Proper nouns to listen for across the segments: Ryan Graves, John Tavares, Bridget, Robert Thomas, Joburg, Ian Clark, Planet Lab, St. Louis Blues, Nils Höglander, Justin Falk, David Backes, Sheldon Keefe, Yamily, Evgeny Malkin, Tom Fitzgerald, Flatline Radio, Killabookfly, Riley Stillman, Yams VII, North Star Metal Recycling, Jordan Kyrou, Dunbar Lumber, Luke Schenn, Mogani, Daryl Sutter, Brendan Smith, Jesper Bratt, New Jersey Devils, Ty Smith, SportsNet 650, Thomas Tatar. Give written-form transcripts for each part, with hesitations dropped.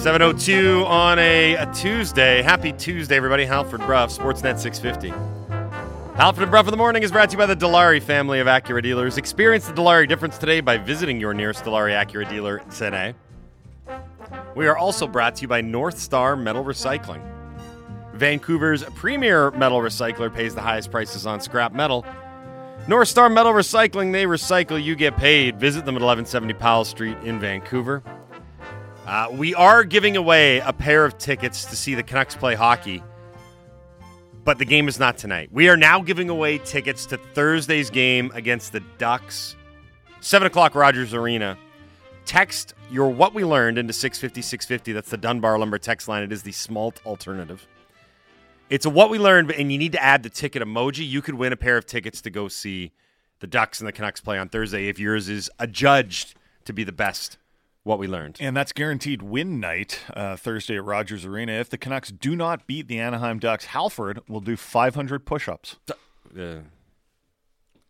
7:02 on a Tuesday. Happy Tuesday, everybody. Halford & Brough, SportsNet 650. Halford & Brough in the morning is brought to you by the Dilawri family of Acura dealers. Experience the Dilawri difference today by visiting your nearest Dilawri Acura dealer today. We are also brought to you by North Star Metal Recycling. Vancouver's premier metal recycler pays the highest prices on scrap metal. North Star Metal Recycling, they recycle, you get paid. Visit them at 1170 Powell Street in Vancouver. We are giving away a pair of tickets to see the Canucks play hockey. But the game is not tonight. We are now giving away tickets to Thursday's game against the Ducks. 7 o'clock Rogers Arena. Text your What We Learned into 650-650. That's the Dunbar Lumber text line. It is the Smalt alternative. It's a What We Learned, and you need to add the ticket emoji. You could win a pair of tickets to go see the Ducks and the Canucks play on Thursday if yours is adjudged to be the best What We Learned. And that's guaranteed win night, Thursday at Rogers Arena. If the Canucks do not beat the Anaheim Ducks, Halford will do 500 push-ups.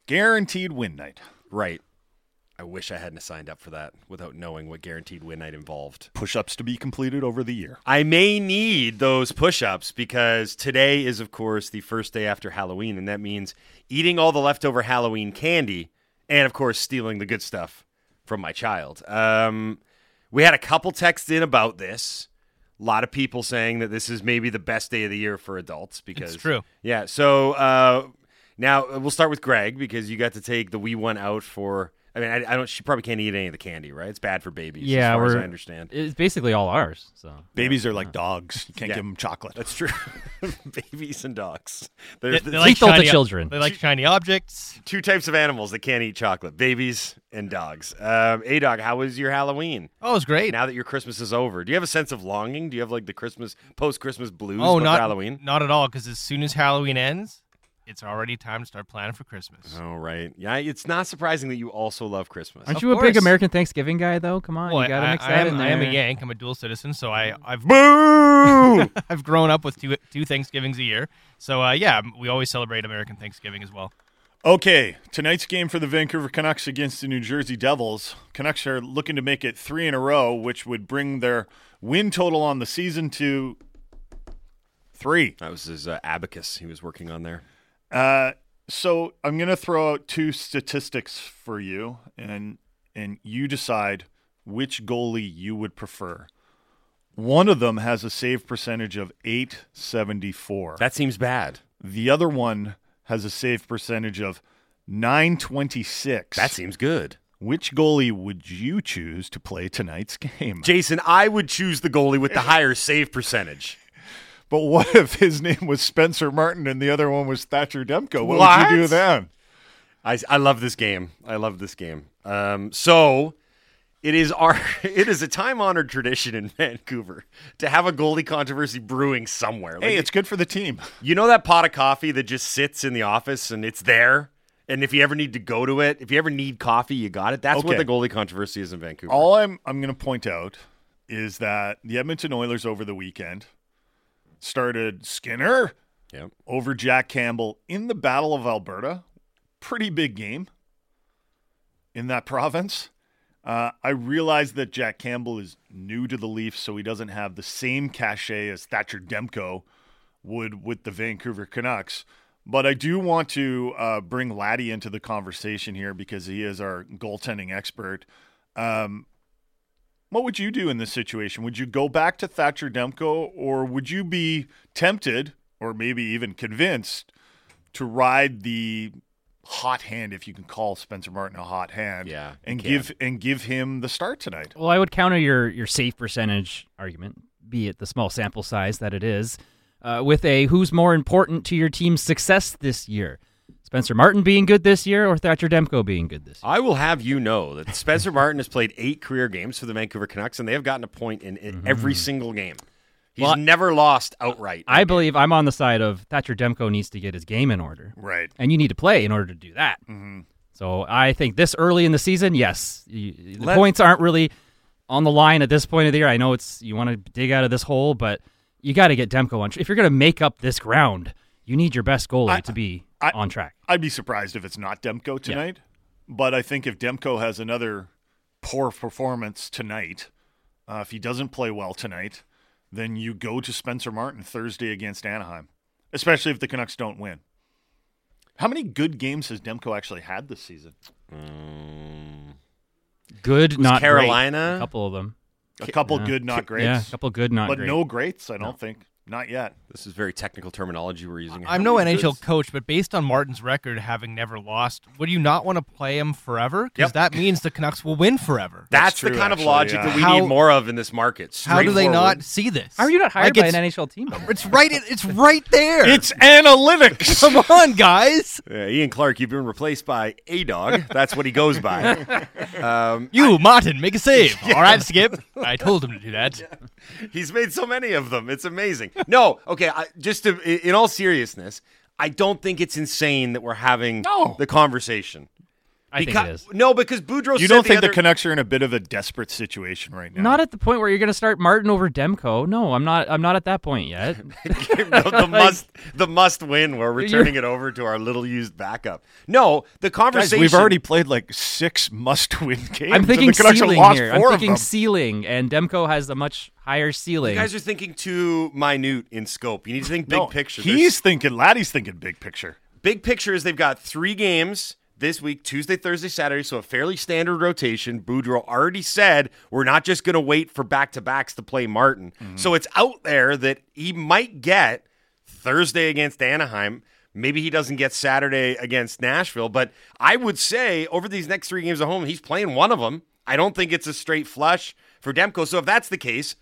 Guaranteed win night. Right. I wish I hadn't signed up for that without knowing what guaranteed win night involved. Push-ups to be completed over the year. I may need those push-ups because today is, of course, the first day after Halloween, and that means eating all the leftover Halloween candy and, of course, stealing the good stuff from my child. We had a couple texts in about this. A lot of people saying that this is maybe the best day of the year for adults. Because, it's true. Yeah, so now we'll start with Greg because you got to take the wee one out for... I mean, I don't. She probably can't eat any of the candy, right? It's bad for babies, as far as I understand. It's basically all ours. So babies are like dogs. You can't give them chocolate. That's true. Babies and dogs. They like shiny children. They like shiny objects. Two types of animals that can't eat chocolate, babies and dogs. A-Dog, how was your Halloween? Oh, it was great. Now that your Christmas is over, do you have a sense of longing? Do you have like the Christmas, post-Christmas blues about Halloween? Not at all, because as soon as Halloween ends, it's already time to start planning for Christmas. Oh, right. Yeah, it's not surprising that you also love Christmas. Aren't you a big American Thanksgiving guy, though? Come on, well, you got to mix that in there. I am a Yank. I'm a dual citizen, so I've Boo! I've grown up with two Thanksgivings a year. So, yeah, we always celebrate American Thanksgiving as well. Okay, tonight's game for the Vancouver Canucks against the New Jersey Devils. Canucks are looking to make it 3 in a row, which would bring their win total on the season to 3. That was his abacus he was working on there. So I'm going to throw out two statistics for you, and you decide which goalie you would prefer. One of them has a save percentage of .874. That seems bad. The other one has a save percentage of .926. That seems good. Which goalie would you choose to play tonight's game? Jason, I would choose the goalie with the higher save percentage. But what if his name was Spencer Martin and the other one was Thatcher Demko? What would you do then? I love this game. I love this game. So it is a time-honored tradition in Vancouver to have a goalie controversy brewing somewhere. Like, hey, it's good for the team. You know that pot of coffee that just sits in the office and it's there? And if you ever need to go to it, if you ever need coffee, you got it. That's what the goalie controversy is in Vancouver. All I'm going to point out is that the Edmonton Oilers over the weekend started Skinner over Jack Campbell in the Battle of Alberta. Pretty big game in that province. I realize that Jack Campbell is new to the Leafs, so he doesn't have the same cachet as Thatcher Demko would with the Vancouver Canucks. But I do want to bring Laddie into the conversation here because he is our goaltending expert. What would you do in this situation? Would you go back to Thatcher Demko, or would you be tempted or maybe even convinced to ride the hot hand, if you can call Spencer Martin a hot hand, and give him the start tonight? Well, I would counter your save percentage argument, be it the small sample size that it is, with a who's more important to your team's success this year. Spencer Martin being good this year or Thatcher Demko being good this year? I will have you know that Spencer Martin has played 8 career games for the Vancouver Canucks, and they have gotten a point in every single game. He's never lost outright. I believe I'm on the side of Thatcher Demko needs to get his game in order. Right. And you need to play in order to do that. Mm-hmm. So I think this early in the season, yes. The points aren't really on the line at this point of the year. I know you want to dig out of this hole, but you got to get Demko on. If you're going to make up this ground, you need your best goalie to be on track. I'd be surprised if it's not Demko tonight, but I think if Demko has another poor performance tonight, If he doesn't play well tonight, then you go to Spencer Martin Thursday against Anaheim, especially if the Canucks don't win. How many good games has Demko actually had this season? Good, not Carolina. Great. A couple of them. A couple good, not greats. Yeah, a couple good, not great. But no greats, I don't think. Not yet. This is very technical terminology we're using. I'm no NHL coach, but based on Martin's record having never lost, would you not want to play him forever? Because that means the Canucks will win forever. That's true, the kind of logic that we need more of in this market. How do they not see this? How are you not hired by an NHL team? It's right there. It's analytics. Come on, guys. Ian Clark, you've been replaced by A-Dog. That's what he goes by. Martin, make a save. Yeah. All right, Skip. I told him to do that. Yeah. He's made so many of them. It's amazing. No, okay, in all seriousness, I don't think it's insane that we're having the conversation. I think it is. No, because Boudreau said the Canucks are in a bit of a desperate situation right now. Not at the point where you're going to start Martin over Demko. No, I'm not at that point yet. The must win. We're returning it over to our little used backup. No, the conversation. Guys, we've already played like 6 must win games. I'm thinking ceiling here. I'm thinking ceiling, and Demko has a much higher ceiling. You guys are thinking too minute in scope. You need to think big picture. Laddie's thinking big picture. Big picture is they've got 3 games this week, Tuesday, Thursday, Saturday, so a fairly standard rotation. Boudreau already said we're not just going to wait for back-to-backs to play Martin. Mm-hmm. So it's out there that he might get Thursday against Anaheim. Maybe he doesn't get Saturday against Nashville, but I would say over these next 3 games at home, he's playing one of them. I don't think it's a straight flush for Demko. So if that's the case,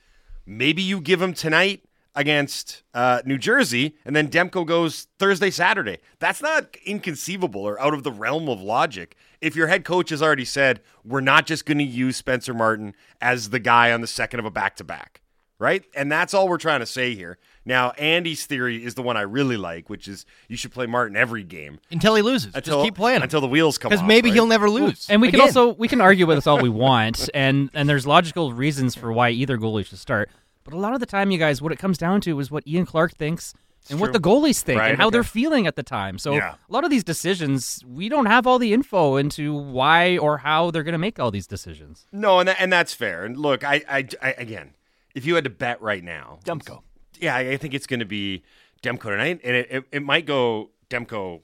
maybe you give him tonight against New Jersey, and then Demko goes Thursday, Saturday. That's not inconceivable or out of the realm of logic. If your head coach has already said, we're not just going to use Spencer Martin as the guy on the second of a back-to-back, right? And that's all we're trying to say here. Now, Andy's theory is the one I really like, which is you should play Martin every game. Until he loses. Just keep playing him. Until the wheels come off. Because maybe he'll never lose. And we can also argue with us all we want, and there's logical reasons for why either goalie should start. But a lot of the time, you guys, what it comes down to is what Ian Clark thinks and what the goalies think and how they're feeling at the time. So a lot of these decisions, we don't have all the info into why or how they're going to make all these decisions. No, and that's fair. And look, I again, if you had to bet right now. Demko. Yeah, I think it's going to be Demko tonight. And it might go Demko,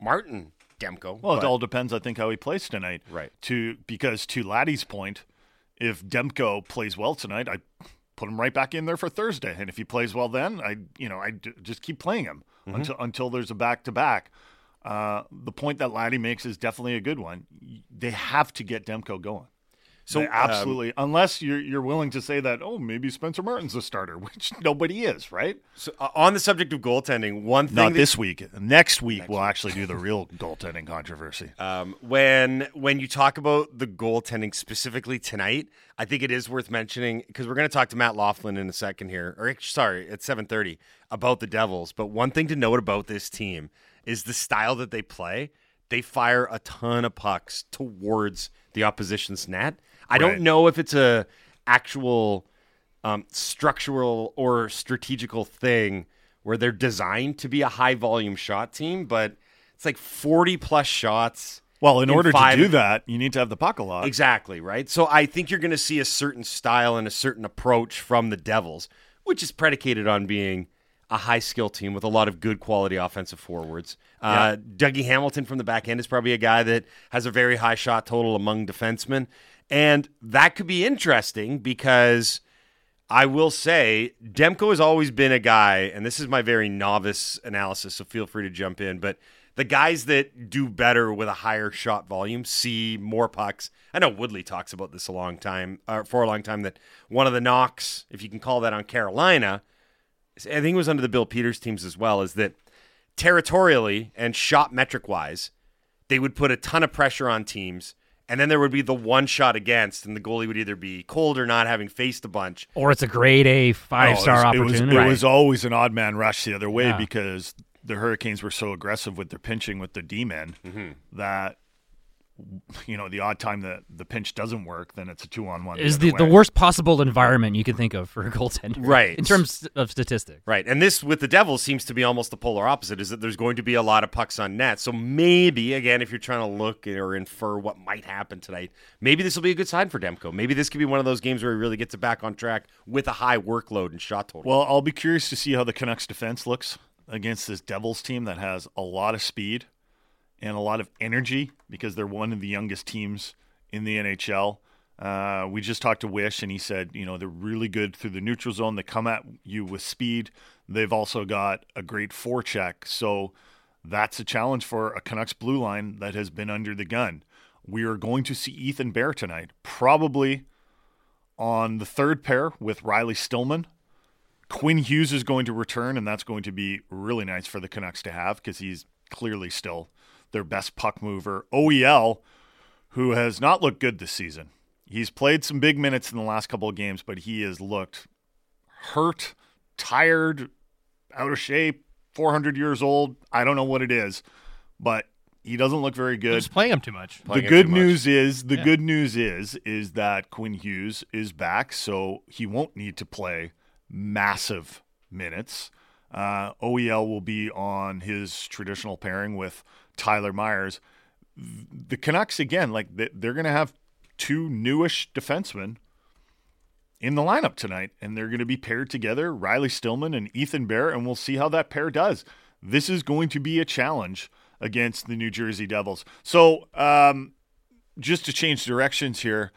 Martin, Demko. Well, it all depends, I think, how he plays tonight. Right. Because to Laddie's point, if Demko plays well tonight, I put him right back in there for Thursday, and if he plays well, then I just keep playing him until there's a back-to-back. The point that Laddie makes is definitely a good one. They have to get Demko going. So absolutely, unless you're willing to say that maybe Spencer Martin's the starter, which nobody is, right? So on the subject of goaltending, one thing this week, next week we'll actually do the real goaltending controversy. When you talk about the goaltending specifically tonight, I think it is worth mentioning because we're going to talk to Matt Loughlin in a second here, at 7:30 about the Devils. But one thing to note about this team is the style that they play. They fire a ton of pucks towards the opposition's net. I don't know if it's a actual structural or strategical thing where they're designed to be a high-volume shot team, but it's like 40-plus shots. Well, in order to do that, you need to have the puck a lot. Exactly, right? So I think you're going to see a certain style and a certain approach from the Devils, which is predicated on being a high-skill team with a lot of good quality offensive forwards. Dougie Hamilton from the back end is probably a guy that has a very high shot total among defensemen. And that could be interesting because I will say Demko has always been a guy, and this is my very novice analysis, so feel free to jump in, but the guys that do better with a higher shot volume see more pucks. I know Woodley talks about this for a long time, that one of the knocks, if you can call that on Carolina, I think it was under the Bill Peters teams as well, is that territorially and shot metric-wise, they would put a ton of pressure on teams. And then there would be the one shot against, and the goalie would either be cold or not having faced a bunch. Or it's a grade A 5-star opportunity. It was always an odd man rush the other way because the Hurricanes were so aggressive with their pinching with the D-men that you know, the odd time that the pinch doesn't work, then it's a 2-on-1. Is the worst possible environment you can think of for a goaltender, right? In terms of statistics, right? And this with the Devils seems to be almost the polar opposite. Is that there's going to be a lot of pucks on net, so maybe again, if you're trying to look or infer what might happen tonight, maybe this will be a good sign for Demko. Maybe this could be one of those games where he really gets it back on track with a high workload and shot total. Well, I'll be curious to see how the Canucks defense looks against this Devils team that has a lot of speed and a lot of energy, because they're one of the youngest teams in the NHL. We just talked to Wysh, and he said, you know, they're really good through the neutral zone. They come at you with speed. They've also got a great forecheck. So that's a challenge for a Canucks blue line that has been under the gun. We are going to see Ethan Bear tonight, probably on the third pair with Riley Stillman. Quinn Hughes is going to return, and that's going to be really nice for the Canucks to have, because he's clearly still their best puck mover. OEL, who has not looked good this season. He's played some big minutes in the last couple of games, but he has looked hurt, tired, out of shape, 400 years old. I don't know what it is, but he doesn't look very good. He's playing him too much. The good news is that Quinn Hughes is back, so he won't need to play massive minutes. OEL will be on his traditional pairing with Tyler Myers. The Canucks, again, like they're going to have two newish defensemen in the lineup tonight, and they're going to be paired together, Riley Stillman and Ethan Bear, and we'll see how that pair does. This is going to be a challenge against the New Jersey Devils. So just to change directions here,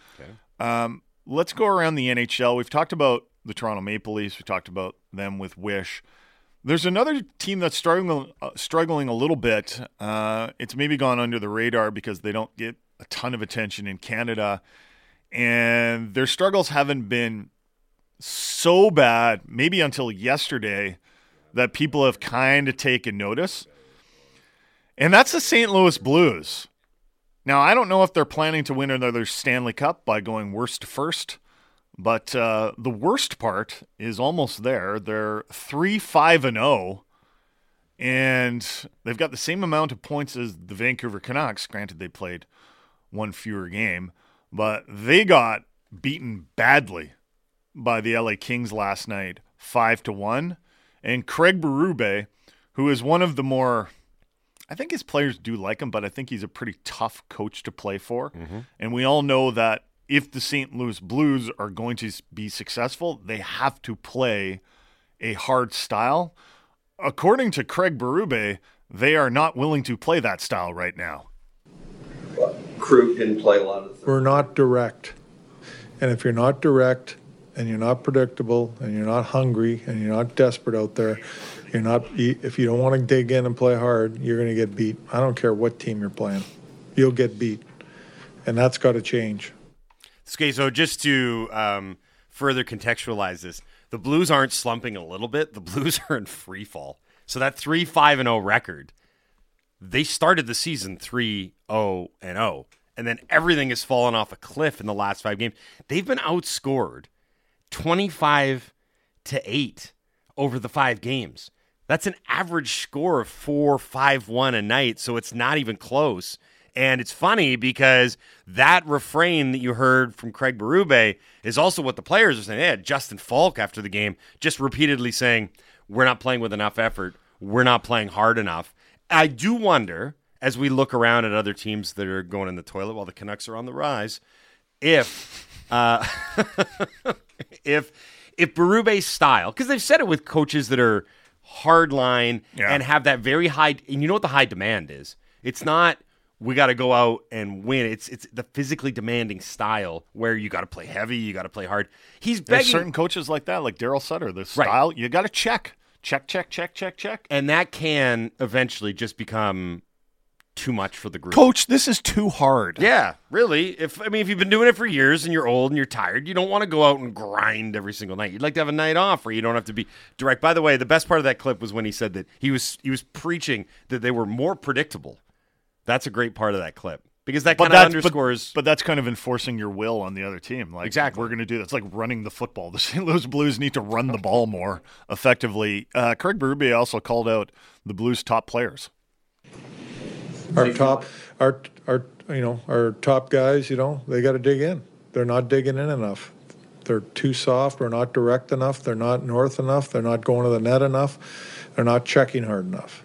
okay. Let's go around the NHL. We've talked about the Toronto Maple Leafs. We talked about them with Wysh. There's another team that's struggling a little bit. It's maybe gone under the radar because they don't get a ton of attention in Canada. And their struggles haven't been so bad, maybe until yesterday, that people have kind of taken notice. And that's the St. Louis Blues. Now, I don't know if they're planning to win another Stanley Cup by going worst to first. But the worst part is almost there. They're 3-5-0, and they've got the same amount of points as the Vancouver Canucks. Granted, they played one fewer game, but they got beaten badly by the LA Kings last night, 5-1. And Craig Berube, who is one of the more, I think his players do like him, but I think he's a pretty tough coach to play for. Mm-hmm. And we all know that if the St. Louis Blues are going to be successful, they have to play a hard style. According to Craig Berube, they are not willing to play that style right now. Well, Crew didn't play a lot of things. We're not direct. And if you're not direct and you're not predictable and you're not hungry and you're not desperate out there, you're not. If you don't want to dig in and play hard, you're going to get beat. I don't care what team you're playing. You'll get beat. And that's got to change. Okay, so just to further contextualize this, the Blues aren't slumping a little bit. The Blues are in free fall. So that 3-5-0 record, they started the season 3-0-0, and then everything has fallen off a cliff in the last five games. They've been outscored 25-8 over the five games. That's an average score of 4-5-1 a night, so it's not even close. And it's funny because that refrain that you heard from Craig Berube is also what the players are saying. Yeah, Justin Falk after the game just repeatedly saying, we're not playing with enough effort. We're not playing hard enough. I do wonder, as we look around at other teams that are going in the toilet while the Canucks are on the rise, if Berube's style, because they've said it with coaches that are hardline and have that very high, and you know what the high demand is. It's not, we got to go out and win. It's the physically demanding style where you got to play heavy, you got to play hard. He's begging. There's certain coaches like that, like Daryl Sutter, the style, right. You got to check. And that can eventually just become too much for the group. Coach, this is too hard. Yeah, really. If you've been doing it for years and you're old and you're tired, you don't want to go out and grind every single night. You'd like to have a night off where you don't have to be direct. By the way, the best part of that clip was when he said that he was preaching that they were more predictable. That's a great part of that clip because that kind of underscores. But that's kind of enforcing your will on the other team. Like, exactly. We're going to do that. It's like running the football. The St. Louis Blues need to run the ball more effectively. Craig Berube also called out the Blues' top players. Our top guys, they got to dig in. They're not digging in enough. They're too soft. They're not direct enough. They're not north enough. They're not going to the net enough. They're not checking hard enough.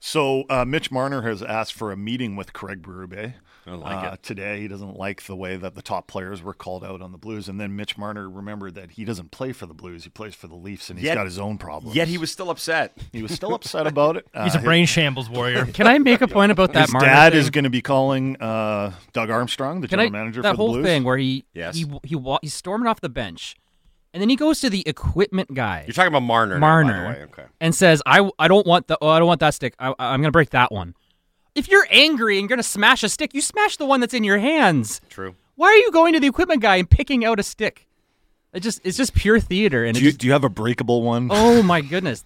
So Mitch Marner has asked for a meeting with Craig Berube today. He doesn't like the way that the top players were called out on the Blues. And then Mitch Marner remembered that he doesn't play for the Blues. He plays for the Leafs, and he's got his own problems. Yet he was still upset. He was still upset about it. He's a brain shambles warrior. Can I make a point about that, his Marner dad thing? Is going to be calling Doug Armstrong, the general manager for the Blues. That whole thing where he's storming off the bench. And then he goes to the equipment guy. You're talking about Marner, now, by the way. Okay. And says, I don't want that stick. I'm going to break that one. If you're angry and you're going to smash a stick, you smash the one that's in your hands. True. Why are you going to the equipment guy and picking out a stick? It's just pure theater. And do you have a breakable one? Oh my goodness,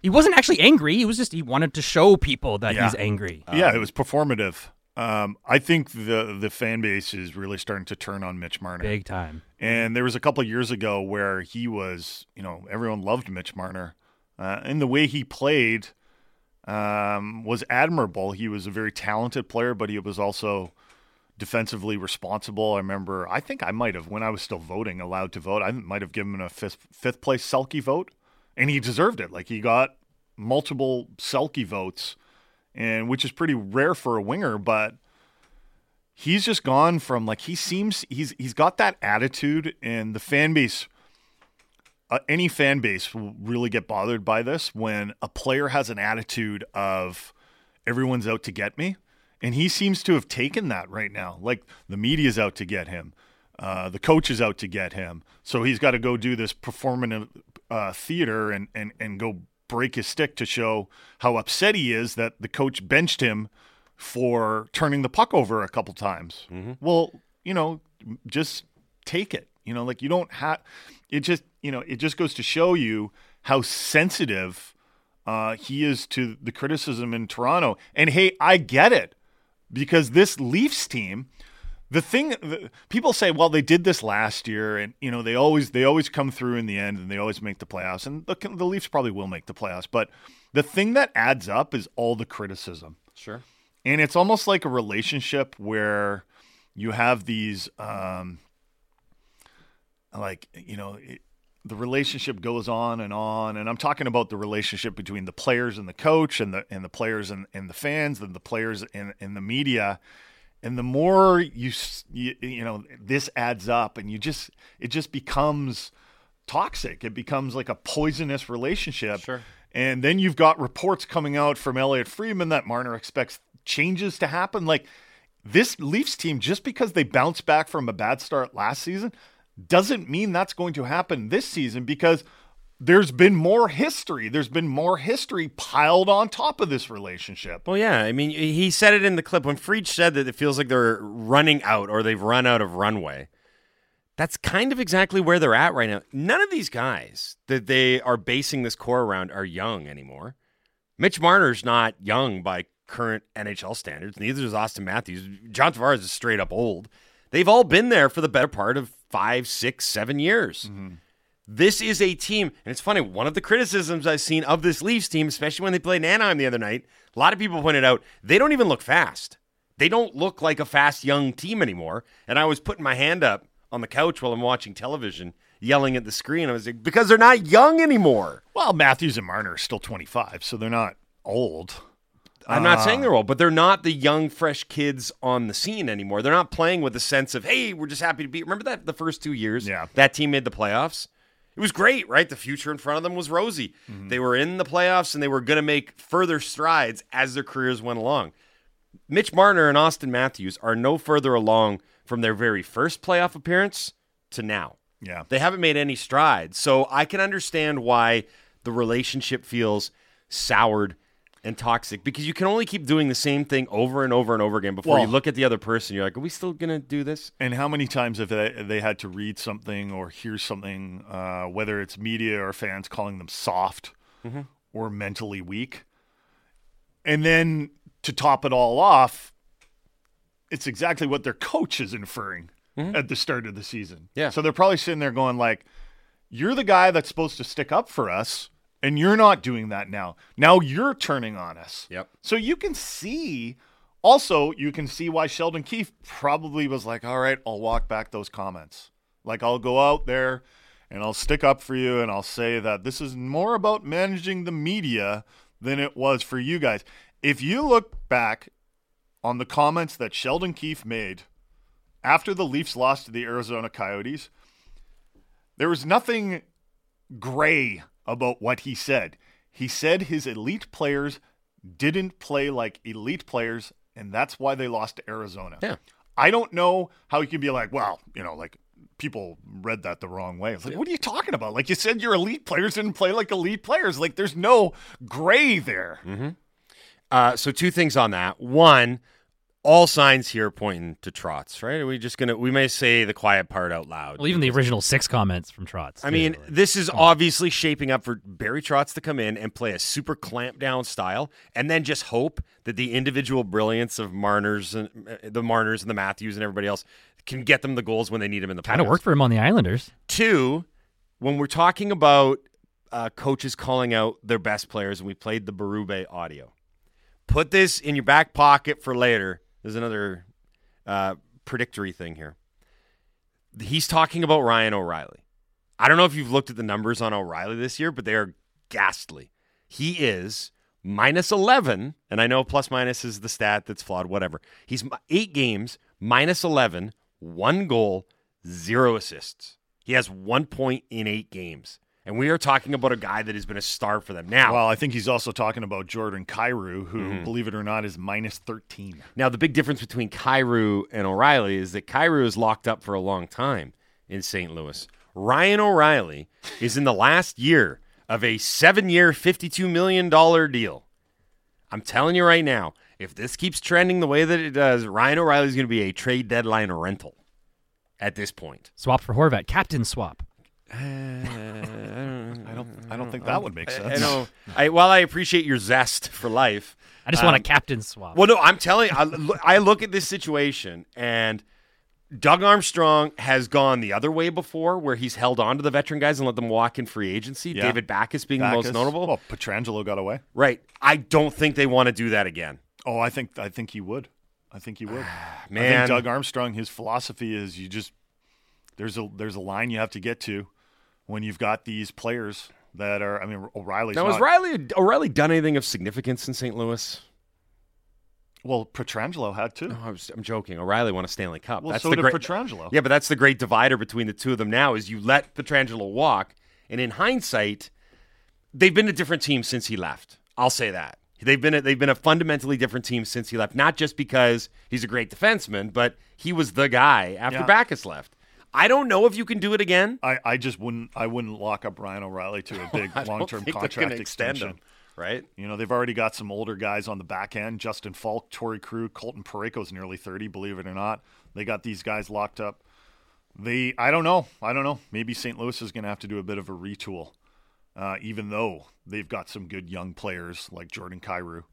he wasn't actually angry. He was just he wanted to show people that he's angry. It was performative. I think the fan base is really starting to turn on Mitch Marner. Big time. And there was a couple of years ago where he was, everyone loved Mitch Marner. And the way he played was admirable. He was a very talented player, but he was also defensively responsible. I remember, I think I might have, when I was still voting, allowed to vote, I might have given him a fifth place Selke vote. And he deserved it. Like, he got multiple Selke votes. And which is pretty rare for a winger, but he's just gone from he's got that attitude, and the fan base, any fan base will really get bothered by this when a player has an attitude of everyone's out to get me, and he seems to have taken that right now. Like, the media's out to get him, the coach is out to get him, so he's got to go do this performative theater and go break his stick to show how upset he is that the coach benched him for turning the puck over a couple times. Mm-hmm. Well, just take it. You don't have it. It just goes to show you how sensitive he is to the criticism in Toronto. And hey, I get it, because this Leafs team, people say, well, they did this last year, and they always come through in the end, and they always make the playoffs. And the Leafs probably will make the playoffs, but the thing that adds up is all the criticism. Sure. And it's almost like a relationship where you have these, the relationship goes on, and I'm talking about the relationship between the players and the coach, and the players and the fans, and the players and the media. And the more you this adds up, and it just becomes toxic. It becomes like a poisonous relationship. Sure. And then you've got reports coming out from Elliot Friedman that Marner expects changes to happen. Like, this Leafs team, just because they bounced back from a bad start last season, doesn't mean that's going to happen this season, because there's been more history. There's been more history piled on top of this relationship. Well, yeah. I mean, he said it in the clip when Friedman said that it feels like they're running out, or they've run out of runway. That's kind of exactly where they're at right now. None of these guys that they are basing this core around are young anymore. Mitch Marner's not young by current NHL standards. Neither is Auston Matthews. John Tavares is straight up old. They've all been there for the better part of 5, 6, 7 years. Mm-hmm. This is a team, and it's funny, one of the criticisms I've seen of this Leafs team, especially when they played in Anaheim the other night, a lot of people pointed out, they don't even look fast. They don't look like a fast, young team anymore. And I was putting my hand up on the couch while I'm watching television, yelling at the screen. I was like, because they're not young anymore. Well, Matthews and Marner are still 25, so they're not old. I'm not saying they're old, but they're not the young, fresh kids on the scene anymore. They're not playing with a sense of, hey, we're just happy to be. Remember that the first 2 years? Yeah. That team made the playoffs? It was great, right? The future in front of them was rosy. Mm-hmm. They were in the playoffs, and they were going to make further strides as their careers went along. Mitch Marner and Auston Matthews are no further along from their very first playoff appearance to now. Yeah. They haven't made any strides. So I can understand why the relationship feels soured and toxic, because you can only keep doing the same thing over and over and over again before you look at the other person. You're like, are we still going to do this? And how many times have they had to read something or hear something, whether it's media or fans calling them soft mm-hmm. or mentally weak? And then to top it all off, it's exactly what their coach is inferring mm-hmm. at the start of the season. Yeah. So they're probably sitting there going like, you're the guy that's supposed to stick up for us, And you're not doing that now. Now you're turning on us. Yep. So you can see, also, you can see why Sheldon Keefe probably was like, all right, I'll walk back those comments. Like, I'll go out there and I'll stick up for you and I'll say that this is more about managing the media than it was for you guys. If you look back on the comments that Sheldon Keefe made after the Leafs lost to the Arizona Coyotes, there was nothing gray about what he said. He said his elite players didn't play like elite players, and that's why they lost to Arizona. Yeah. I don't know how you can be like, well, you know, like people read that the wrong way. It's like, what are you talking about? Like you said, your elite players didn't play like elite players. Like there's no gray there. Mm-hmm. So two things on that. One, all signs here pointing to Trotz, right? Are we just gonna? We may say the quiet part out loud. Well, even the original six comments from Trotz. I mean, this is obviously shaping up for Barry Trotz to come in and play a super clamp down style, and then just hope that the individual brilliance of Marners and the Matthews and everybody else can get them the goals when they need them in the playoffs. Kind of worked for him on the Islanders. Two, when we're talking about coaches calling out their best players, and we played the Berube audio. Put this in your back pocket for later. There's another predictory thing here. He's talking about Ryan O'Reilly. I don't know if you've looked at the numbers on O'Reilly this year, but they are ghastly. He is minus 11, and I know plus minus is the stat that's flawed, whatever. He's 8 games, minus 11, 1 goal, 0 assists. He has 1 point in 8 games. And we are talking about a guy that has been a star for them now. Well, I think he's also talking about Jordan Kyrou, who, believe it or not, is minus 13. Now, the big difference between Kyrou and O'Reilly is that Kyrou is locked up for a long time in St. Louis. Ryan O'Reilly is in the last year of a 7-year, $52 million deal. I'm telling you right now, if this keeps trending the way that it does, Ryan O'Reilly is going to be a trade deadline rental at this point. Swap for Horvat. Captain swap. I don't think that would make sense. I appreciate your zest for life, I just want a captain swap. Well, no, I'm telling you, I look at this situation, and Doug Armstrong has gone the other way before, where he's held on to the veteran guys and let them walk in free agency. Yeah. David Backes being the most notable. Well, Pietrangelo got away. Right. I don't think they want to do that again. Oh, I think he would. I think he would. Man, I think Doug Armstrong, his philosophy is there's a line you have to get to. When you've got these players that are, I mean, O'Reilly's now, has O'Reilly done anything of significance in St. Louis? Well, Pietrangelo had too. No, I'm joking. O'Reilly won a Stanley Cup. Well, that's so did Pietrangelo. Yeah, but that's the great divider between the two of them now is you let Pietrangelo walk, and in hindsight, they've been a different team since he left. I'll say that. They've been a fundamentally different team since he left, not just because he's a great defenseman, but he was the guy after Backes left. I don't know if you can do it again. I just wouldn't. I wouldn't lock up Ryan O'Reilly to a big long-term contract extension, him, right? You know, they've already got some older guys on the back end: Justin Falk, Torey Krug, Colton Parayko's nearly 30. Believe it or not, they got these guys locked up. I don't know. Maybe St. Louis is going to have to do a bit of a retool, even though they've got some good young players like Jordan Kyrou,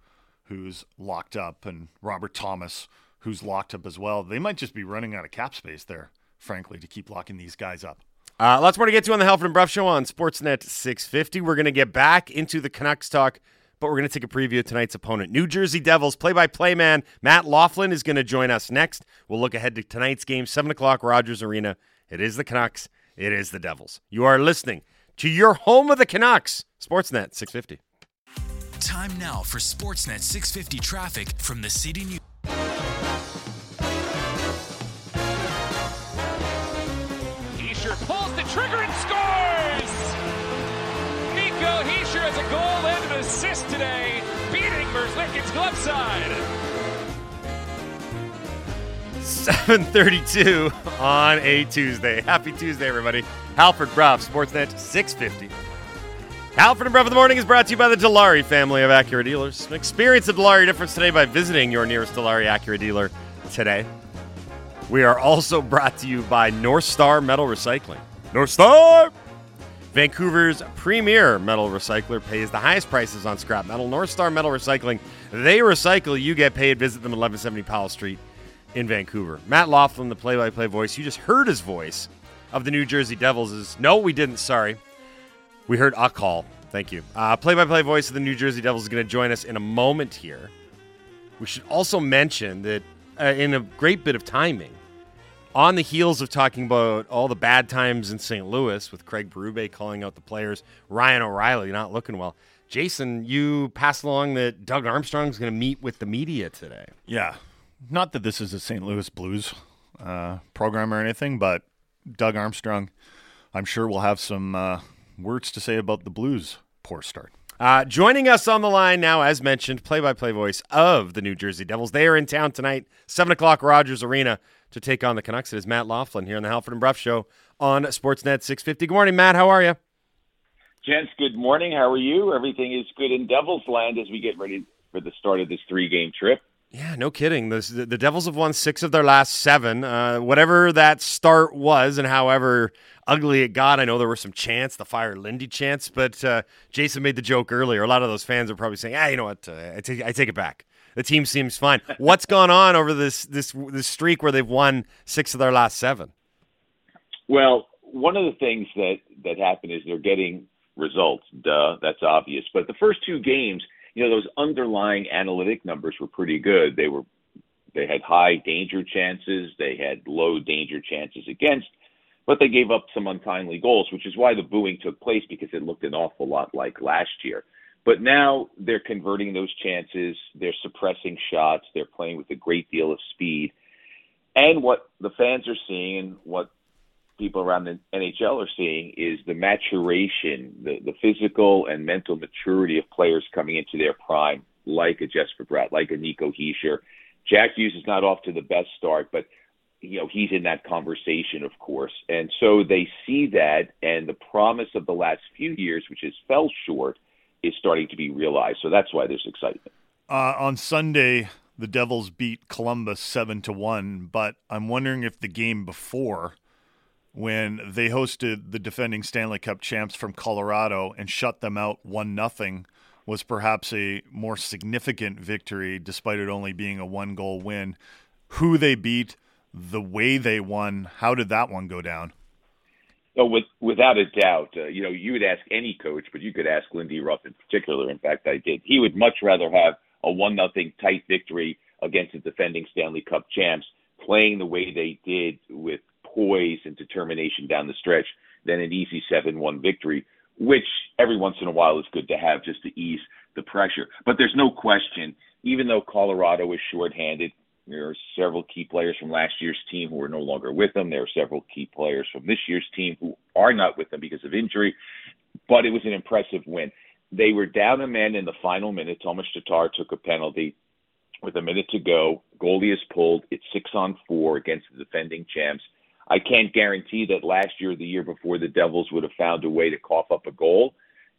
who's locked up, and Robert Thomas, who's locked up as well. They might just be running out of cap space there, frankly, to keep locking these guys up. Lots more to get to on the Halford & Brough Show on Sportsnet 650. We're going to get back into the Canucks talk, but we're going to take a preview of tonight's opponent. New Jersey Devils play-by-play man Matt Loughlin is going to join us next. We'll look ahead to tonight's game, 7 o'clock, Rogers Arena. It is the Canucks. It is the Devils. You are listening to your home of the Canucks, Sportsnet 650. Time now for Sportsnet 650 traffic from the City News. Trigger and scores! Nico Hischier has a goal and an assist today, beating Merzlikins' glove side. 7:32 on a Tuesday. Happy Tuesday, everybody. Halford & Brough, Sportsnet 650. Halford & Brough in the Morning is brought to you by the Dilawri family of Acura dealers. Experience the Dilawri difference today by visiting your nearest Dilawri Acura dealer today. We are also brought to you by North Star Metal Recycling. North Star! Vancouver's premier metal recycler pays the highest prices on scrap metal. North Star Metal Recycling. They recycle. You get paid. Visit them at 1170 Powell Street in Vancouver. Matt Loughlin, the play-by-play voice. You just heard his voice of the New Jersey Devils. No, we didn't. Sorry. We heard a call Thank you. Play-by-play voice of the New Jersey Devils is going to join us in a moment here. We should also mention that in a great bit of timing, on the heels of talking about all the bad times in St. Louis with Craig Berube calling out the players, Ryan O'Reilly not looking well. Jason, you passed along that Doug Armstrong is going to meet with the media today. Yeah. Not that this is a St. Louis Blues program or anything, but Doug Armstrong, I'm sure, will have some words to say about the Blues' poor start. Joining us on the line now, as mentioned, play-by-play voice of the New Jersey Devils. They are in town tonight, 7 o'clock, Rogers Arena, to take on the Canucks. It is Matt Loughlin here on the Halford and Brough Show on Sportsnet 650. Good morning, Matt. How are you? Gents, good morning. How are you? Everything is good in Devils land as we get ready for the start of this three-game trip. Yeah, no kidding. The Devils have won 6 of their last 7. Whatever that start was and however ugly it got, I know there were some chants, the Fire Lindy chants, but Jason made the joke earlier. A lot of those fans are probably saying, you know what, I take it back. The team seems fine. What's gone on over this streak where they've won 6 of their last 7? Well, one of the things that happened is they're getting results. Duh, that's obvious. But the first two games, you know, those underlying analytic numbers were pretty good. They had high danger chances. They had low danger chances against, but they gave up some untimely goals, which is why the booing took place, because it looked an awful lot like last year. But now they're converting those chances. They're suppressing shots. They're playing with a great deal of speed. And what the fans are seeing and what people around the NHL are seeing is the maturation, the physical and mental maturity of players coming into their prime, like a Jesper Bratt, like a Nico Hischier. Jack Hughes is not off to the best start, but you know he's in that conversation, of course. And so they see that, and the promise of the last few years, which has fell short, is starting to be realized. So that's why there's excitement. On Sunday, the Devils beat Columbus 7-1, but I'm wondering if the game before, when they hosted the defending Stanley Cup champs from Colorado and shut them out 1-0, was perhaps a more significant victory, despite it only being a one-goal win. Who they beat, the way they won, how did that one go down? Oh, without a doubt. You know, you would ask any coach, but you could ask Lindy Ruff in particular. In fact, I did. He would much rather have a 1-0 tight victory against the defending Stanley Cup champs, playing the way they did with poise and determination down the stretch than an easy 7-1 victory, which every once in a while is good to have just to ease the pressure. But there's no question, even though Colorado is shorthanded, there are several key players from last year's team who are no longer with them. There are several key players from this year's team who are not with them because of injury, but it was an impressive win. They were down a man in the final minute. Tomas Tatar took a penalty with a minute to go. Goalie is pulled. It's 6-on-4 against the defending champs. I can't guarantee that last year or the year before the Devils would have found a way to cough up a goal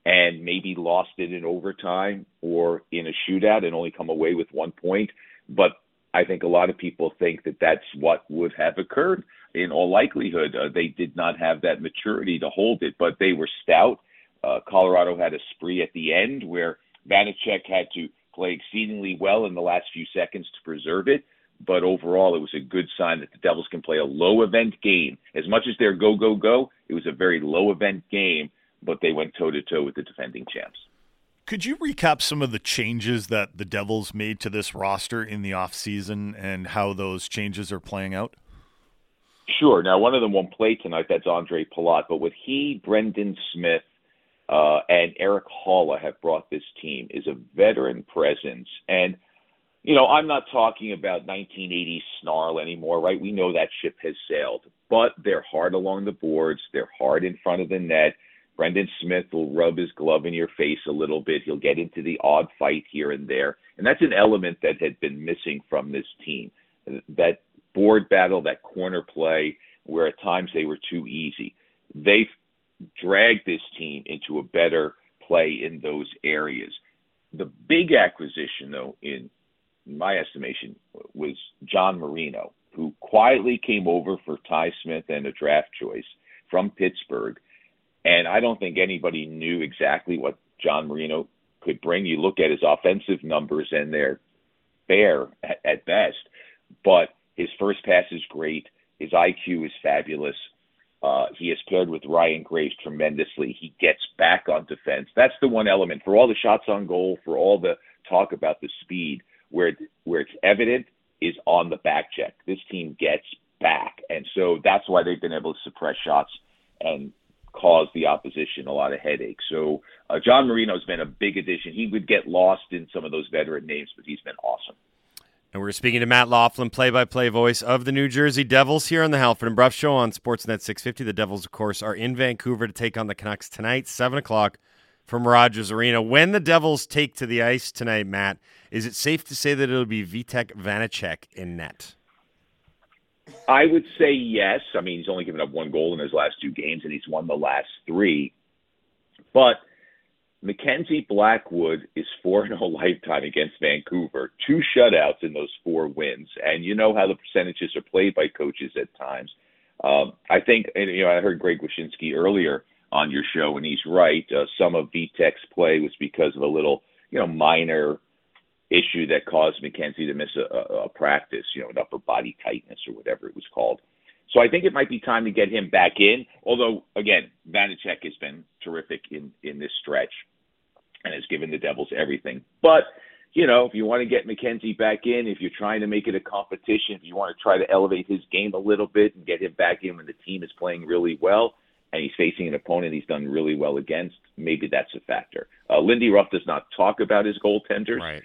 and maybe lost it in overtime or in a shootout and only come away with 1 point. But I think a lot of people think that that's what would have occurred in all likelihood. They did not have that maturity to hold it, but they were stout. Colorado had a spree at the end where Vanacek had to play exceedingly well in the last few seconds to preserve it. But overall, it was a good sign that the Devils can play a low-event game. As much as they're go, go, go, it was a very low-event game, but they went toe-to-toe with the defending champs. Could you recap some of the changes that the Devils made to this roster in the offseason and how those changes are playing out? Sure. Now, one of them won't play tonight. That's Andre Palat. But what he, Brendan Smith, and Eric Halla have brought this team is a veteran presence. And you know, I'm not talking about 1980s snarl anymore, right? We know that ship has sailed, but they're hard along the boards. They're hard in front of the net. Brendan Smith will rub his glove in your face a little bit. He'll get into the odd fight here and there. And that's an element that had been missing from this team, that board battle, that corner play, where at times they were too easy. They've dragged this team into a better play in those areas. The big acquisition, though, in my estimation, was John Marino, who quietly came over for Ty Smith and a draft choice from Pittsburgh. And I don't think anybody knew exactly what John Marino could bring. You look at his offensive numbers, and they're bare at best. But his first pass is great. His IQ is fabulous. He has paired with Ryan Graves tremendously. He gets back on defense. That's the one element. For all the shots on goal, for all the talk about the speed, where it's evident is on the back check. This team gets back. And so that's why they've been able to suppress shots and cause the opposition a lot of headaches. So John Marino's been a big addition. He would get lost in some of those veteran names, but he's been awesome. And we're speaking to Matt Loughlin, play-by-play voice of the New Jersey Devils here on the Halford and Brough Show on Sportsnet 650. The Devils, of course, are in Vancouver to take on the Canucks tonight, 7 o'clock from Rogers Arena. When the Devils take to the ice tonight, Matt, is it safe to say that it'll be Vitek Vanacek in net? I would say yes. I mean, he's only given up one goal in his last two games, and he's won the last three. But Mackenzie Blackwood is 4-0 lifetime against Vancouver, two shutouts in those four wins. And you know how the percentages are played by coaches at times. I think, I heard Greg Wyshynski earlier on your show, and he's right. Some of Vitek's play was because of a little, minor issue that caused Mackenzie to miss a practice, an upper body tightness or whatever it was called. So I think it might be time to get him back in, although, again, Vanacek has been terrific in this stretch and has given the Devils everything. But, if you want to get Mackenzie back in, if you're trying to make it a competition, if you want to try to elevate his game a little bit and get him back in when the team is playing really well and he's facing an opponent he's done really well against, maybe that's a factor. Lindy Ruff does not talk about his goaltenders. Right.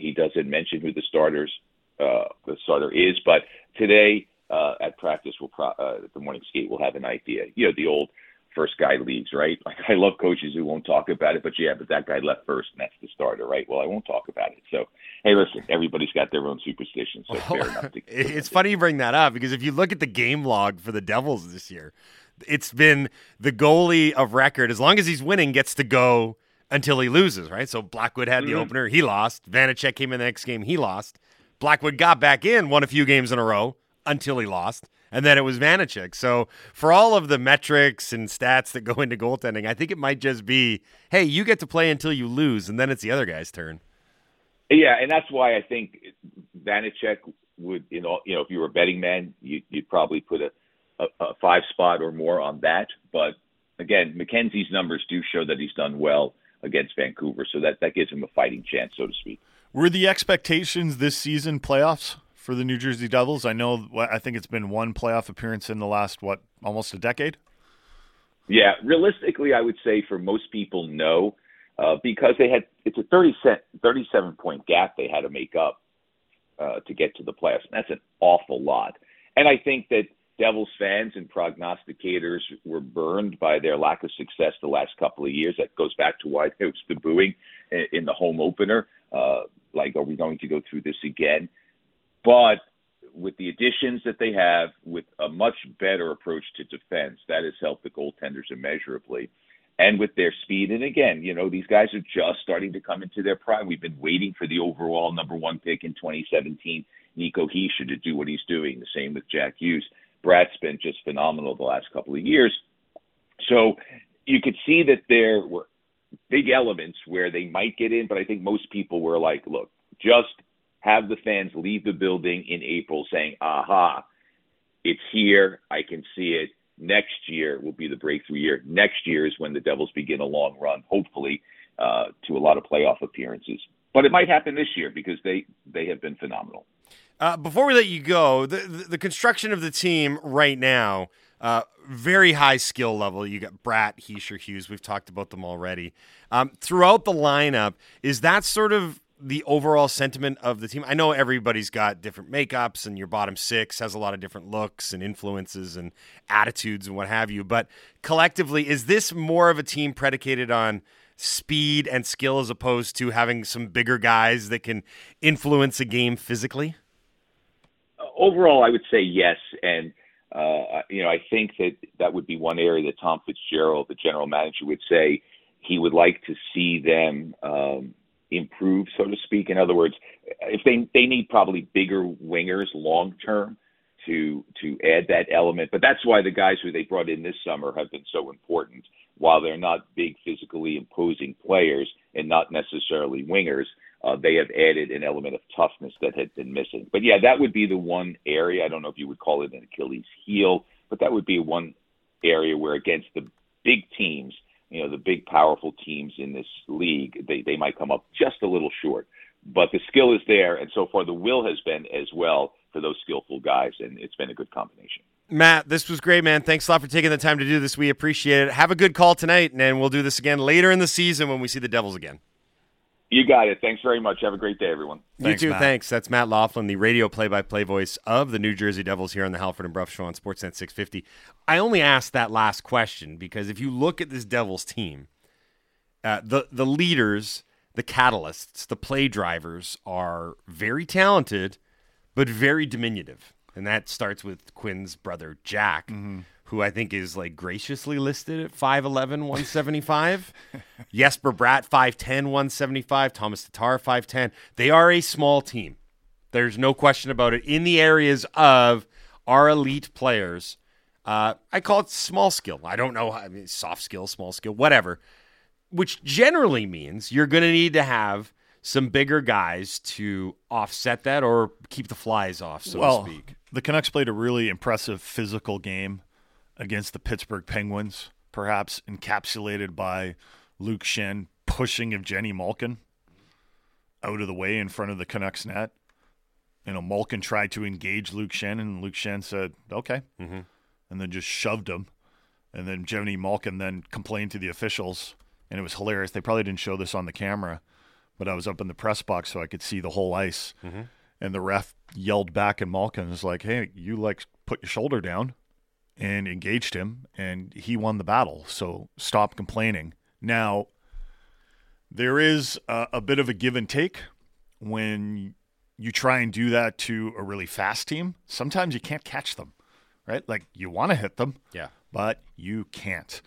He doesn't mention who the starter is, but today, at practice, the morning skate, we'll have an idea. The old first guy leaves, right? Like, I love coaches who won't talk about it, but that guy left first, and that's the starter, right? Well, I won't talk about it. So, hey, listen, everybody's got their own superstitions, so fair enough. It's funny you bring that up, because if you look at the game log for the Devils this year, it's been the goalie of record, as long as he's winning, gets to go until he loses, right? So Blackwood had the opener, he lost. Vanacek came in the next game, he lost. Blackwood got back in, won a few games in a row, until he lost, and then it was Vanacek. So for all of the metrics and stats that go into goaltending, I think it might just be, hey, you get to play until you lose, and then it's the other guy's turn. Yeah, and that's why I think Vanacek would, if you were a betting man, you'd probably put a five spot or more on that. But, again, Mackenzie's numbers do show that he's done well against Vancouver, so that gives him a fighting chance, so to speak. Were the expectations this season playoffs for the New Jersey Devils? I think it's been one playoff appearance in the last, almost a decade? Yeah, realistically, I would say for most people, no, because it's a 37-point gap they had to make up to get to the playoffs. And that's an awful lot. And I think that Devils fans and prognosticators were burned by their lack of success the last couple of years. That goes back to why there was the booing in the home opener. Are we going to go through this again? But with the additions that they have, with a much better approach to defense, that has helped the goaltenders immeasurably. And with their speed, and again, these guys are just starting to come into their prime. We've been waiting for the overall number one pick in 2017, Nico Hischier, to do what he's doing. The same with Jack Hughes. Bratt's been just phenomenal the last couple of years. So you could see that there were big elements where they might get in, but I think most people were like, look, just have the fans leave the building in April saying, aha, it's here, I can see it. Next year will be the breakthrough year. Next year is when the Devils begin a long run, hopefully, to a lot of playoff appearances. But it might happen this year because they have been phenomenal. Before we let you go, the construction of the team right now, very high skill level. You got Bratt, Hischier, Hughes. We've talked about them already. Throughout the lineup, is that sort of the overall sentiment of the team? I know everybody's got different makeups and your bottom six has a lot of different looks and influences and attitudes and what have you, but collectively, is this more of a team predicated on speed and skill as opposed to having some bigger guys that can influence a game physically? Overall, I would say yes. And, I think that would be one area that Tom Fitzgerald, the general manager, would say he would like to see them, improve, so to speak. In other words, if they need probably bigger wingers long term to add that element. But that's why the guys who they brought in this summer have been so important. While they're not big, physically imposing players and not necessarily wingers, they have added an element of toughness that had been missing. But yeah, that would be the one area. I don't know if you would call it an Achilles heel, but that would be one area where against the big teams, you know, the big powerful teams in this league, they might come up just a little short. But the skill is there, and so far the will has been as well for those skillful guys, and it's been a good combination. Matt, this was great, man. Thanks a lot for taking the time to do this. We appreciate it. Have a good call tonight, and we'll do this again later in the season when we see the Devils again. You got it. Thanks very much. Have a great day, everyone. Thanks, you too. Matt. Thanks. That's Matt Loughlin, the radio play-by-play voice of the New Jersey Devils here on the Halford and Brough Show on Sportsnet 650. I only asked that last question because if you look at this Devils team, the leaders, the catalysts, the play drivers are very talented but very diminutive. And that starts with Quinn's brother, Jack, who I think is like graciously listed at 5'11", 175. Jesper Bratt, 5'10", 175. Thomas Tatar, 5'10". They are a small team. There's no question about it. In the areas of our elite players, I call it small skill. I don't know. I mean, soft skill, small skill, whatever, which generally means you're going to need to have some bigger guys to offset that or keep the flies off, so to speak. The Canucks played a really impressive physical game against the Pittsburgh Penguins, perhaps encapsulated by Luke Schenn pushing of Evgeny Malkin out of the way in front of the Canucks net. You know, Malkin tried to engage Luke Schenn, and Luke Schenn said, okay, and then just shoved him. And then Evgeny Malkin then complained to the officials, and it was hilarious. They probably didn't show this on the camera, but I was up in the press box so I could see the whole ice. And the ref yelled back at Malkin and was like, hey, you put your shoulder down, and engaged him, and he won the battle. So stop complaining. Now, there is a bit of a give and take when you try and do that to a really fast team. Sometimes you can't catch them, right? Like, you want to hit them, but you can't.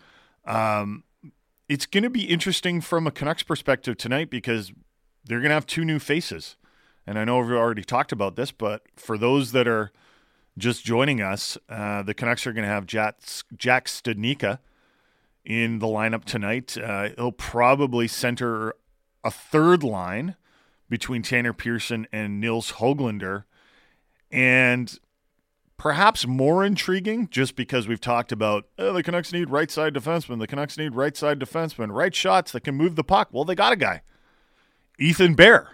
It's going to be interesting from a Canucks perspective tonight because they're going to have two new faces. And I know we've already talked about this, but for those that are just joining us, the Canucks are going to have Jack Studnicka in the lineup tonight. He'll probably center a third line between Tanner Pearson and Nils Höglander. And perhaps more intriguing, just because we've talked about the Canucks need right side defensemen, right shots that can move the puck. Well, they got a guy, Ethan Bear,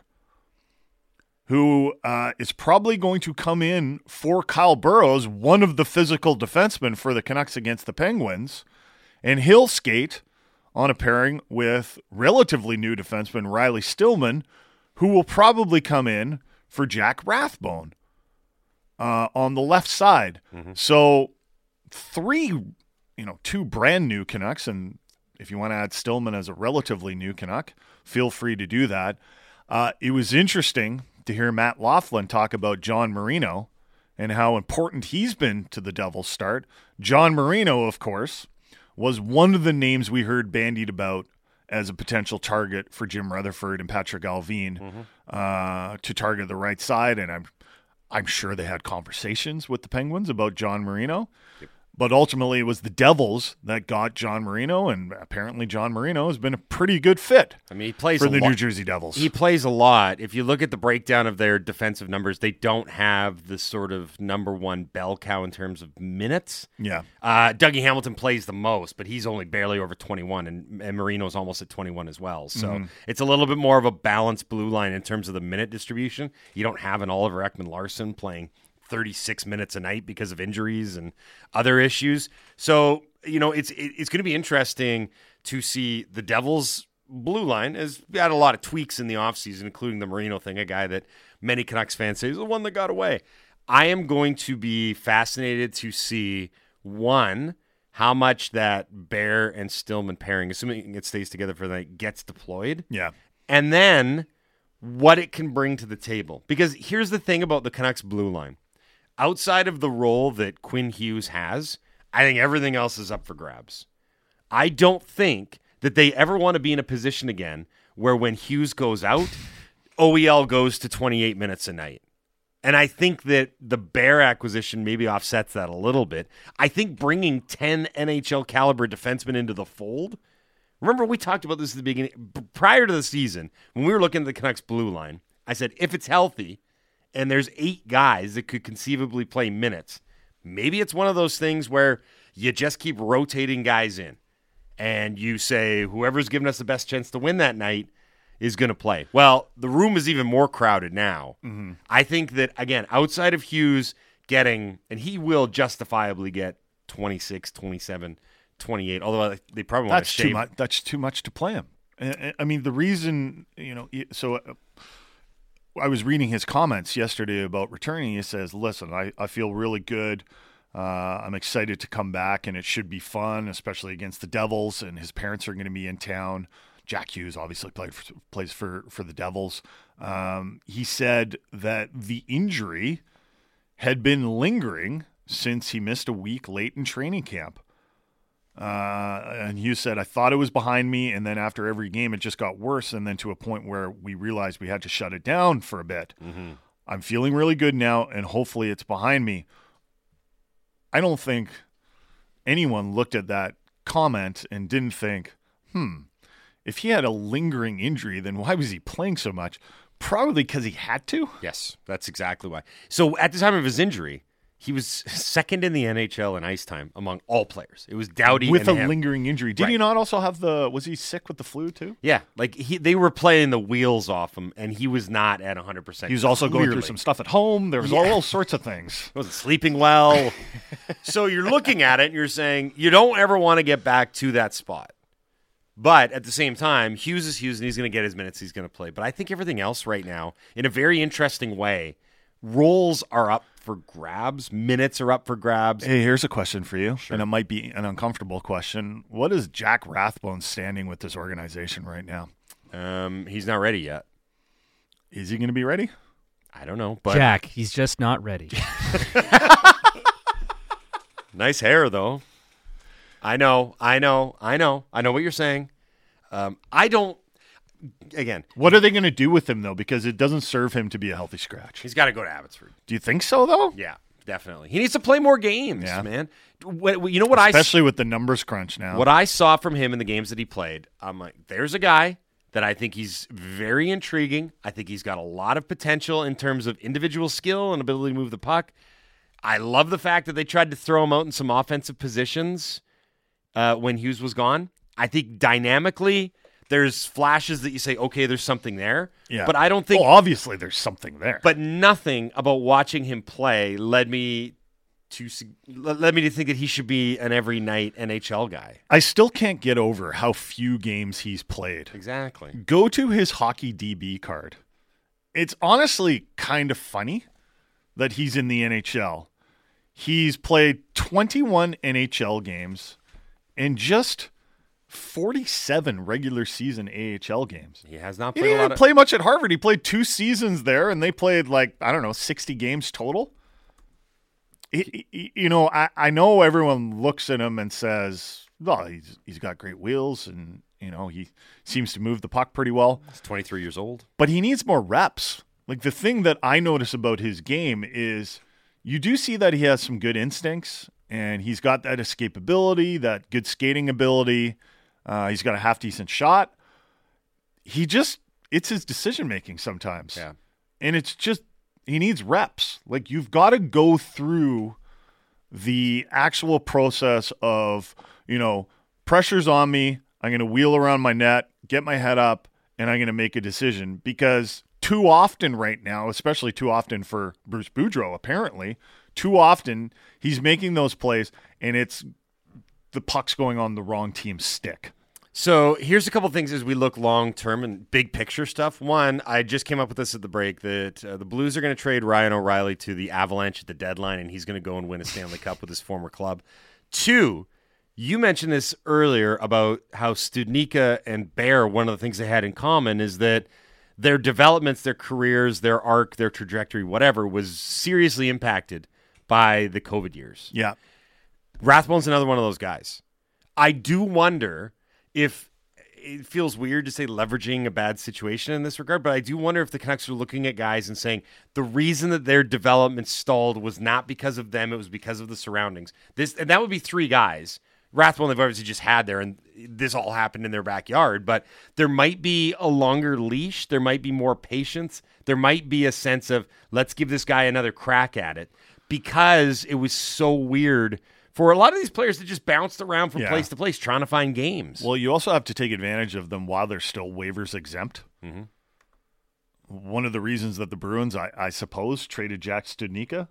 who is probably going to come in for Kyle Burroughs, one of the physical defensemen for the Canucks against the Penguins, and he'll skate on a pairing with relatively new defenseman Riley Stillman, who will probably come in for Jack Rathbone. On the left side. So two brand new Canucks. And if you want to add Stillman as a relatively new Canuck, feel free to do that. It was interesting to hear Matt Loughlin talk about John Marino and how important he's been to the Devils start. John Marino, of course, was one of the names we heard bandied about as a potential target for Jim Rutherford and Patrick Alvin to target the right side. And I'm sure they had conversations with the Penguins about John Marino, but ultimately it was the Devils that got John Marino, and apparently John Marino has been a pretty good fit. I mean, he plays for the New Jersey Devils. He plays a lot. If you look at the breakdown of their defensive numbers, they don't have the sort of number one bell cow in terms of minutes. Dougie Hamilton plays the most, but he's only barely over 21, and Marino's almost at 21 as well. So it's a little bit more of a balanced blue line in terms of the minute distribution. You don't have an Oliver Ekman Larsson playing 36 minutes a night because of injuries and other issues. So, you know, it's going to be interesting to see the Devils' blue line has had a lot of tweaks in the offseason, including the Marino thing, a guy that many Canucks fans say is the one that got away. I am going to be fascinated to see, one, how much that Bear and Stillman pairing, assuming it stays together for the night, gets deployed. And then what it can bring to the table. Because here's the thing about the Canucks' blue line. Outside of the role that Quinn Hughes has, I think everything else is up for grabs. I don't think that they ever want to be in a position again where when Hughes goes out, OEL goes to 28 minutes a night. And I think that the Bear acquisition maybe offsets that a little bit. I think bringing 10 NHL caliber defensemen into the fold. Remember, we talked about this at the beginning. Prior to the season, when we were looking at the Canucks blue line, I said, if it's healthy, and there's eight guys that could conceivably play minutes. Maybe it's one of those things where you just keep rotating guys in. And you say, whoever's giving us the best chance to win that night is going to play. Well, the room is even more crowded now. Mm-hmm. I think that, again, outside of Hughes getting, and he will justifiably get 26, 27, 28, although they probably want to shave. That's too much to play him. I mean, the reason, you know, so I was reading his comments yesterday about returning. He says, listen, I feel really good. I'm excited to come back, and it should be fun, especially against the Devils, and his parents are going to be in town. Jack Hughes obviously plays for the Devils. He said that the injury had been lingering since he missed a week late in training camp. And Hughes said, I thought it was behind me, and then after every game it just got worse, and then to a point where we realized we had to shut it down for a bit. Mm-hmm. I'm feeling really good now, and hopefully it's behind me. I don't think anyone looked at that comment and didn't think, if he had a lingering injury, then why was he playing so much? Probably because he had to. Yes, that's exactly why. So at the time of his injury, he was second in the NHL in ice time among all players. It was Doughty with a lingering injury. Did he not also have was he sick with the flu too? Yeah, like they were playing the wheels off him, and he was not at 100%. He was also going through some stuff at home. There was all sorts of things. He wasn't sleeping well. So you're looking at it, and you're saying, you don't ever want to get back to that spot. But at the same time, Hughes is Hughes, and he's going to get his minutes. He's going to play. But I think everything else right now, in a very interesting way, roles are up for grabs. Minutes are up for grabs. Hey, here's a question for you, sure. And it might be an uncomfortable question. What is Jack Rathbone's standing with this organization right now? He's not ready yet. Is he going to be ready? I don't know. But Jack, he's just not ready. Nice hair, though. I know. I know what you're saying. I don't. Again, what are they going to do with him, though? Because it doesn't serve him to be a healthy scratch. He's got to go to Abbotsford. Do you think so, though? Yeah, definitely. He needs to play more games, man. You know what? Especially with the numbers crunch now. What I saw from him in the games that he played, I'm like, there's a guy that I think he's very intriguing. I think he's got a lot of potential in terms of individual skill and ability to move the puck. I love the fact that they tried to throw him out in some offensive positions when Hughes was gone. I think dynamically, there's flashes that you say, okay, there's something there. Yeah. But I don't think... Well, obviously there's something there. But nothing about watching him play led me to think that he should be an every-night NHL guy. I still can't get over how few games he's played. Exactly. Go to his hockey DB card. It's honestly kind of funny that he's in the NHL. He's played 21 NHL games and just 47 regular season AHL games. He has not played a lot. He didn't play much at Harvard. He played 2 seasons there, and they played 60 games total. I know everyone looks at him and says, "Well, he's got great wheels, and he seems to move the puck pretty well." He's 23 years old, but he needs more reps. Like, the thing that I notice about his game is, you do see that he has some good instincts, and he's got that escapability, that good skating ability. He's got a half-decent shot. He just, it's his decision-making sometimes. Yeah. And it's just, he needs reps. Like, you've got to go through the actual process of, pressure's on me, I'm going to wheel around my net, get my head up, and I'm going to make a decision. Because too often right now, especially too often for Bruce Boudreau, apparently, too often he's making those plays, and it's the puck's going on the wrong team's stick. So here's a couple things as we look long-term and big-picture stuff. One, I just came up with this at the break, that the Blues are going to trade Ryan O'Reilly to the Avalanche at the deadline, and he's going to go and win a Stanley Cup with his former club. Two, you mentioned this earlier about how Studnicka and Bear, one of the things they had in common is that their developments, their careers, their arc, their trajectory, whatever, was seriously impacted by the COVID years. Yeah. Rathbone's another one of those guys. I do wonder if it feels weird to say leveraging a bad situation in this regard, but I do wonder if the Canucks are looking at guys and saying the reason that their development stalled was not because of them, it was because of the surroundings. And that would be 3 guys. Rathbone, they've obviously just had there, and this all happened in their backyard, but there might be a longer leash. There might be more patience. There might be a sense of, let's give this guy another crack at it, because it was so weird for a lot of these players that just bounced around from place to place trying to find games. Well, you also have to take advantage of them while they're still waivers exempt. Mm-hmm. One of the reasons that the Bruins, I suppose, traded Jack Studnicka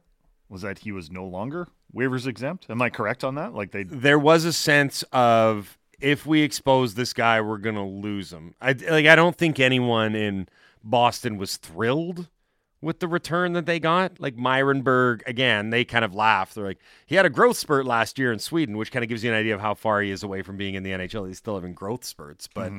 was that he was no longer waivers exempt. Am I correct on that? Like there was a sense of, if we expose this guy, we're going to lose him. I don't think anyone in Boston was thrilled with the return that they got. Like Myrenberg, again, they kind of laughed. They're like, he had a growth spurt last year in Sweden, which kind of gives you an idea of how far he is away from being in the NHL. He's still having growth spurts, but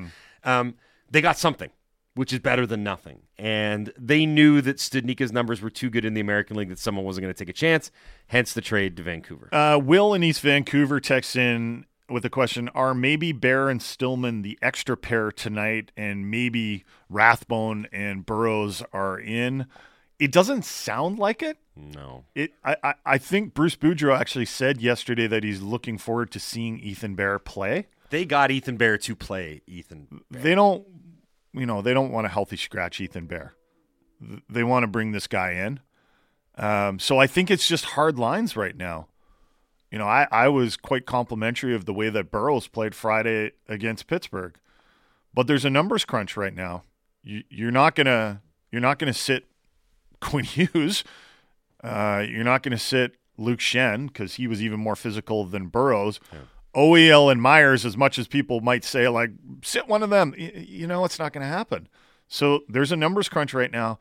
they got something, which is better than nothing. And they knew that Studnicka's numbers were too good in the American League that someone wasn't going to take a chance, hence the trade to Vancouver. Will in East Vancouver texts in with a question, are maybe Bear and Stillman the extra pair tonight and maybe Rathbone and Burroughs are in? It doesn't sound like it. No. I think Bruce Boudreau actually said yesterday that he's looking forward to seeing Ethan Bear play. They got Ethan Bear to play Ethan Bear. They don't... You know, they don't want a healthy scratch Ethan Bear. They want to bring this guy in. So I think it's just hard lines right now. You know, I was quite complimentary of the way that Burroughs played Friday against Pittsburgh. But there's a numbers crunch right now. You're not gonna sit Quinn Hughes. You're not gonna sit Luke Schenn because he was even more physical than Burroughs. Yeah. OEL and Myers, as much as people might say, like, sit one of them, you know, it's not going to happen. So there's a numbers crunch right now.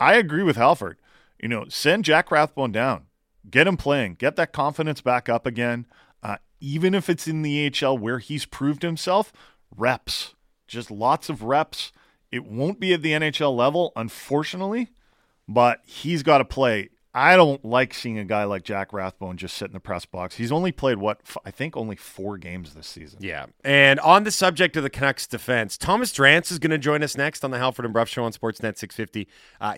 I agree with Halford. You know, send Jack Rathbone down. Get him playing. Get that confidence back up again. Even if it's in the AHL where he's proved himself, reps. Just lots of reps. It won't be at the NHL level, unfortunately, but he's got to play. I don't like seeing a guy like Jack Rathbone just sit in the press box. He's only played, only 4 games this season. Yeah. And on the subject of the Canucks defense, Thomas Drance is going to join us next on the Halford and Brough Show on Sportsnet 650.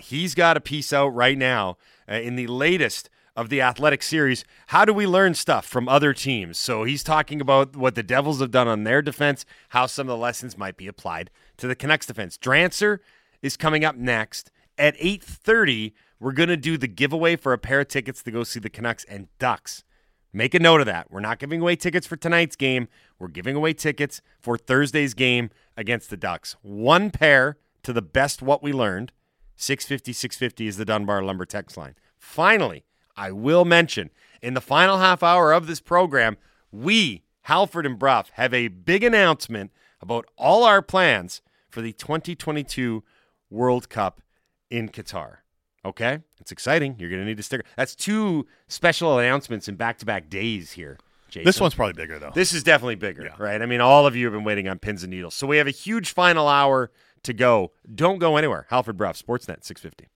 He's got a piece out right now in the latest of the Athletic series, How Do We Learn Stuff from Other Teams? So he's talking about what the Devils have done on their defense, how some of the lessons might be applied to the Canucks defense. Drancer is coming up next at 8:30. We're going to do the giveaway for a pair of tickets to go see the Canucks and Ducks. Make a note of that. We're not giving away tickets for tonight's game. We're giving away tickets for Thursday's game against the Ducks. One pair to the best What We Learned. 650-650 is the Dunbar Lumber text line. Finally, I will mention, in the final half hour of this program, we, Halford and Brough, have a big announcement about all our plans for the 2022 World Cup in Qatar. Okay, it's exciting. You're going to need to stick. That's 2 special announcements in back-to-back days here, Jason. This one's probably bigger, though. This is definitely bigger, right? I mean, all of you have been waiting on pins and needles. So we have a huge final hour to go. Don't go anywhere. Halford Brough, Sportsnet 650.